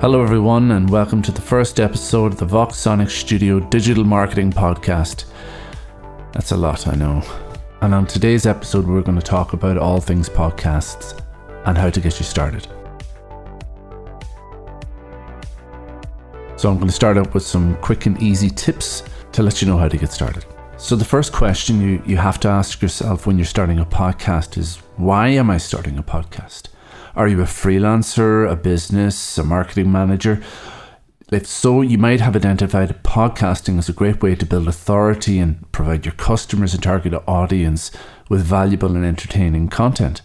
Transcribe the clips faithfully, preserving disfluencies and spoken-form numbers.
Hello everyone, and welcome to the first episode of the Voxonic Studio Digital Marketing Podcast. That's a lot, I know. And on today's episode, we're going to talk about all things podcasts and how to get you started. So I'm going to start out with some quick and easy tips to let you know how to get started. So the first question you, you have to ask yourself when you're starting a podcast is, why am I starting a podcast? Are you a freelancer, a business, a marketing manager? If so, you might have identified podcasting as a great way to build authority and provide your customers and target audience with valuable and entertaining content.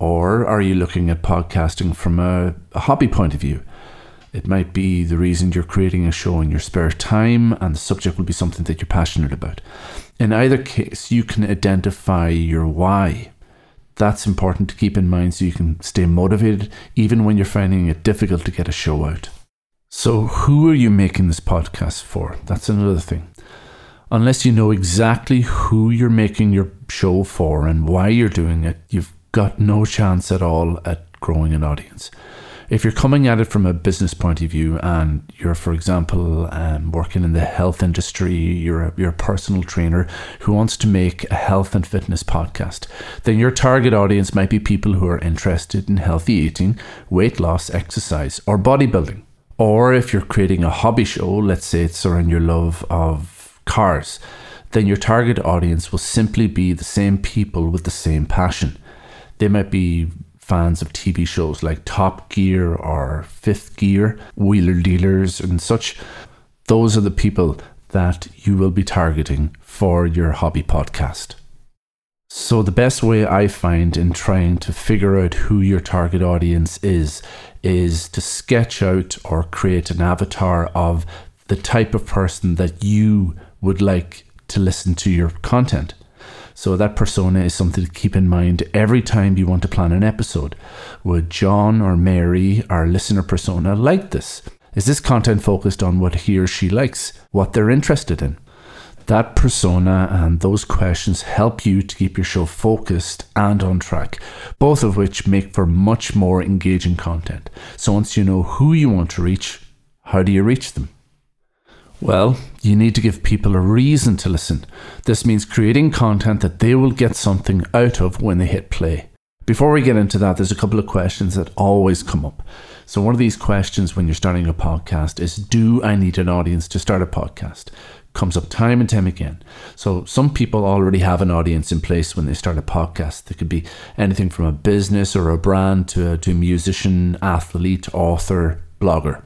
Or are you looking at podcasting from a, a hobby point of view? It might be the reason you're creating a show in your spare time, and the subject will be something that you're passionate about. In either case, you can identify your why. That's important to keep in mind so you can stay motivated even when you're finding it difficult to get a show out. So who are you making this podcast for? That's another thing. Unless you know exactly who you're making your show for and why you're doing it, you've got no chance at all at growing an audience. If you're coming at it from a business point of view and you're, for example, um, working in the health industry, you're a, you're a personal trainer who wants to make a health and fitness podcast, then your target audience might be people who are interested in healthy eating, weight loss, exercise, or bodybuilding. Or if you're creating a hobby show, let's say it's around your love of cars, then your target audience will simply be the same people with the same passion. They might be fans of T V shows like Top Gear or Fifth Gear, Wheeler Dealers and such. Those are the people that you will be targeting for your hobby podcast. So the best way I find in trying to figure out who your target audience is, is to sketch out or create an avatar of the type of person that you would like to listen to your content. So that persona is something to keep in mind every time you want to plan an episode. Would John or Mary, our listener persona, like this? Is this content focused on what he or she likes, what they're interested in? That persona and those questions help you to keep your show focused and on track, both of which make for much more engaging content. So once you know who you want to reach, how do you reach them? Well, you need to give people a reason to listen. This means creating content that they will get something out of when they hit play. Before we get into that, there's a couple of questions that always come up. So one of these questions when you're starting a podcast is, do I need an audience to start a podcast? Comes up time and time again. So some people already have an audience in place when they start a podcast. They could be anything from a business or a brand to a, to a musician, athlete, author, blogger.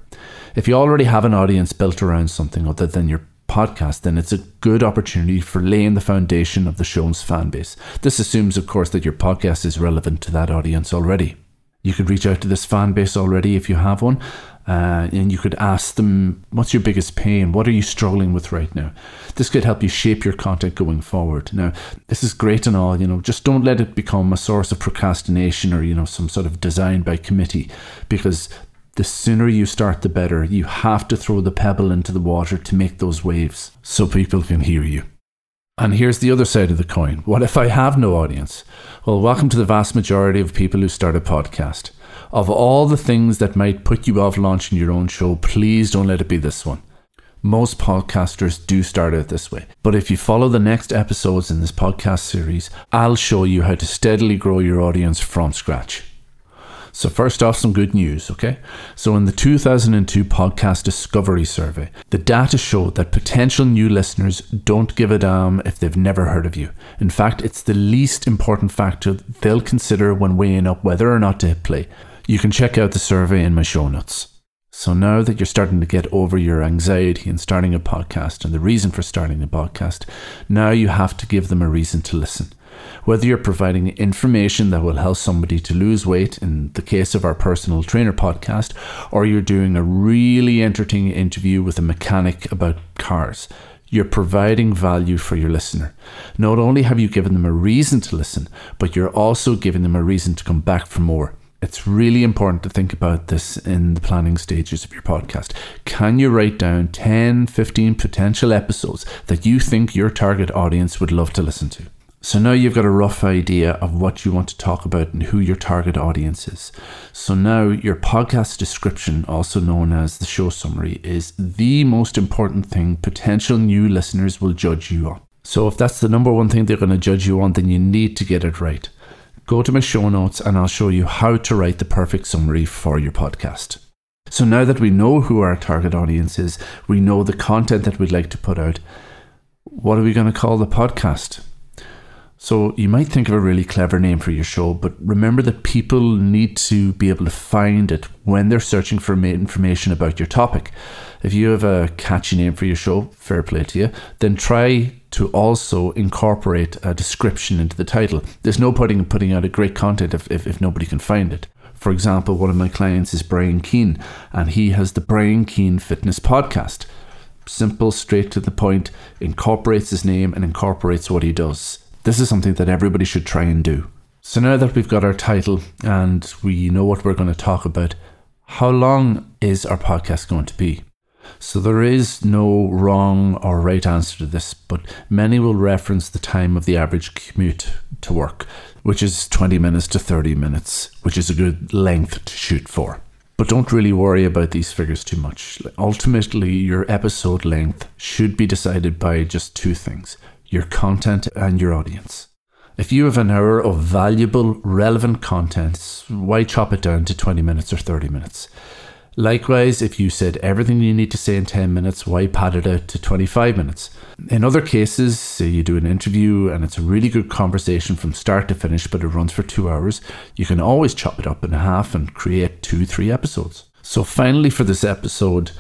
If you already have an audience built around something other than your podcast, then it's a good opportunity for laying the foundation of the show's fan base. This assumes, of course, that your podcast is relevant to that audience already. You could reach out to this fan base already if you have one, uh, and you could ask them, what's your biggest pain? What are you struggling with right now? This could help you shape your content going forward. Now, this is great and all, you know, just don't let it become a source of procrastination or, you know, some sort of design by committee, because the sooner you start, the better. You have to throw the pebble into the water to make those waves so people can hear you. And here's the other side of the coin. What if I have no audience? Well, welcome to the vast majority of people who start a podcast. Of all the things that might put you off launching your own show, please don't let it be this one. Most podcasters do start out this way. But if you follow the next episodes in this podcast series, I'll show you how to steadily grow your audience from scratch. So first off, some good news, okay? So in the two thousand two Podcast Discovery Survey, the data showed that potential new listeners don't give a damn if they've never heard of you. In fact, it's the least important factor they'll consider when weighing up whether or not to hit play. You can check out the survey in my show notes. So now that you're starting to get over your anxiety in starting a podcast and the reason for starting a podcast, now you have to give them a reason to listen. Whether you're providing information that will help somebody to lose weight, in the case of our personal trainer podcast, or you're doing a really entertaining interview with a mechanic about cars, you're providing value for your listener. Not only have you given them a reason to listen, but you're also giving them a reason to come back for more. It's really important to think about this in the planning stages of your podcast. Can you write down ten, fifteen potential episodes that you think your target audience would love to listen to? So now you've got a rough idea of what you want to talk about and who your target audience is. So now your podcast description, also known as the show summary, is the most important thing potential new listeners will judge you on. So if that's the number one thing they're going to judge you on, then you need to get it right. Go to my show notes and I'll show you how to write the perfect summary for your podcast. So now that we know who our target audience is, we know the content that we'd like to put out, what are we going to call the podcast? So you might think of a really clever name for your show, but remember that people need to be able to find it when they're searching for information about your topic. If you have a catchy name for your show, fair play to you, then try to also incorporate a description into the title. There's no point in putting out a great content if, if, if nobody can find it. For example, one of my clients is Brian Keen, and he has the Brian Keen Fitness Podcast. Simple, straight to the point, incorporates his name and incorporates what he does. This is something that everybody should try and do. So now that we've got our title and we know what we're going to talk about, how long is our podcast going to be? So there is no wrong or right answer to this, but many will reference the time of the average commute to work, which is twenty minutes to thirty minutes, which is a good length to shoot for. But don't really worry about these figures too much. Ultimately, your episode length should be decided by just two things: your content and your audience. If you have an hour of valuable, relevant content, why chop it down to twenty minutes or thirty minutes? Likewise, if you said everything you need to say in ten minutes, why pad it out to twenty-five minutes? In other cases, say you do an interview and it's a really good conversation from start to finish, but it runs for two hours, you can always chop it up in half and create two, three episodes. So finally, for this episode,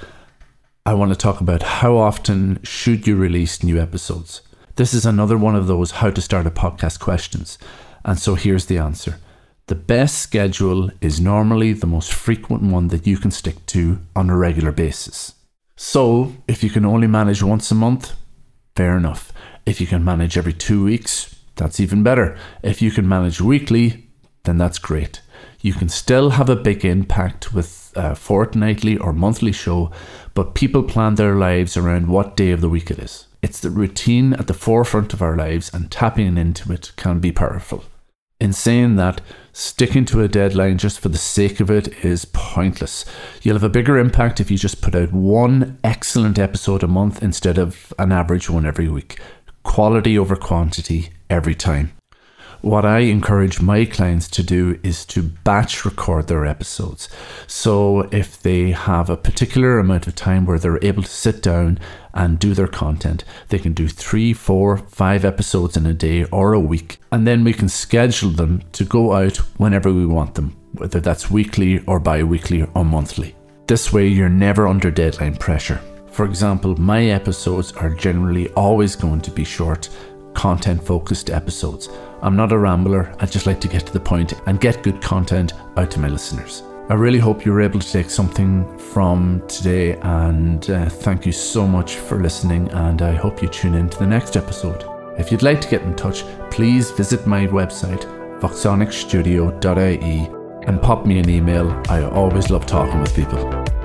I want to talk about how often should you release new episodes? This is another one of those how to start a podcast questions. And so here's the answer. The best schedule is normally the most frequent one that you can stick to on a regular basis. So if you can only manage once a month, fair enough. If you can manage every two weeks, that's even better. If you can manage weekly, then that's great. You can still have a big impact with a fortnightly or monthly show, but people plan their lives around what day of the week it is. It's the routine at the forefront of our lives, and tapping into it can be powerful. In saying that, sticking to a deadline just for the sake of it is pointless. You'll have a bigger impact if you just put out one excellent episode a month instead of an average one every week. Quality over quantity every time. What I encourage my clients to do is to batch record their episodes. So if they have a particular amount of time where they're able to sit down and do their content, they can do three, four, five episodes in a day or a week. And then we can schedule them to go out whenever we want them, whether that's weekly or bi-weekly or monthly. This way you're never under deadline pressure. For example, my episodes are generally always going to be short, content-focused episodes. I'm not a rambler, I just like to get to the point and get good content out to my listeners. I really hope you were able to take something from today, and uh, thank you so much for listening, and I hope you tune in to the next episode. If you'd like to get in touch, please visit my website, voxonic studio dot I E, and pop me an email. I always love talking with people.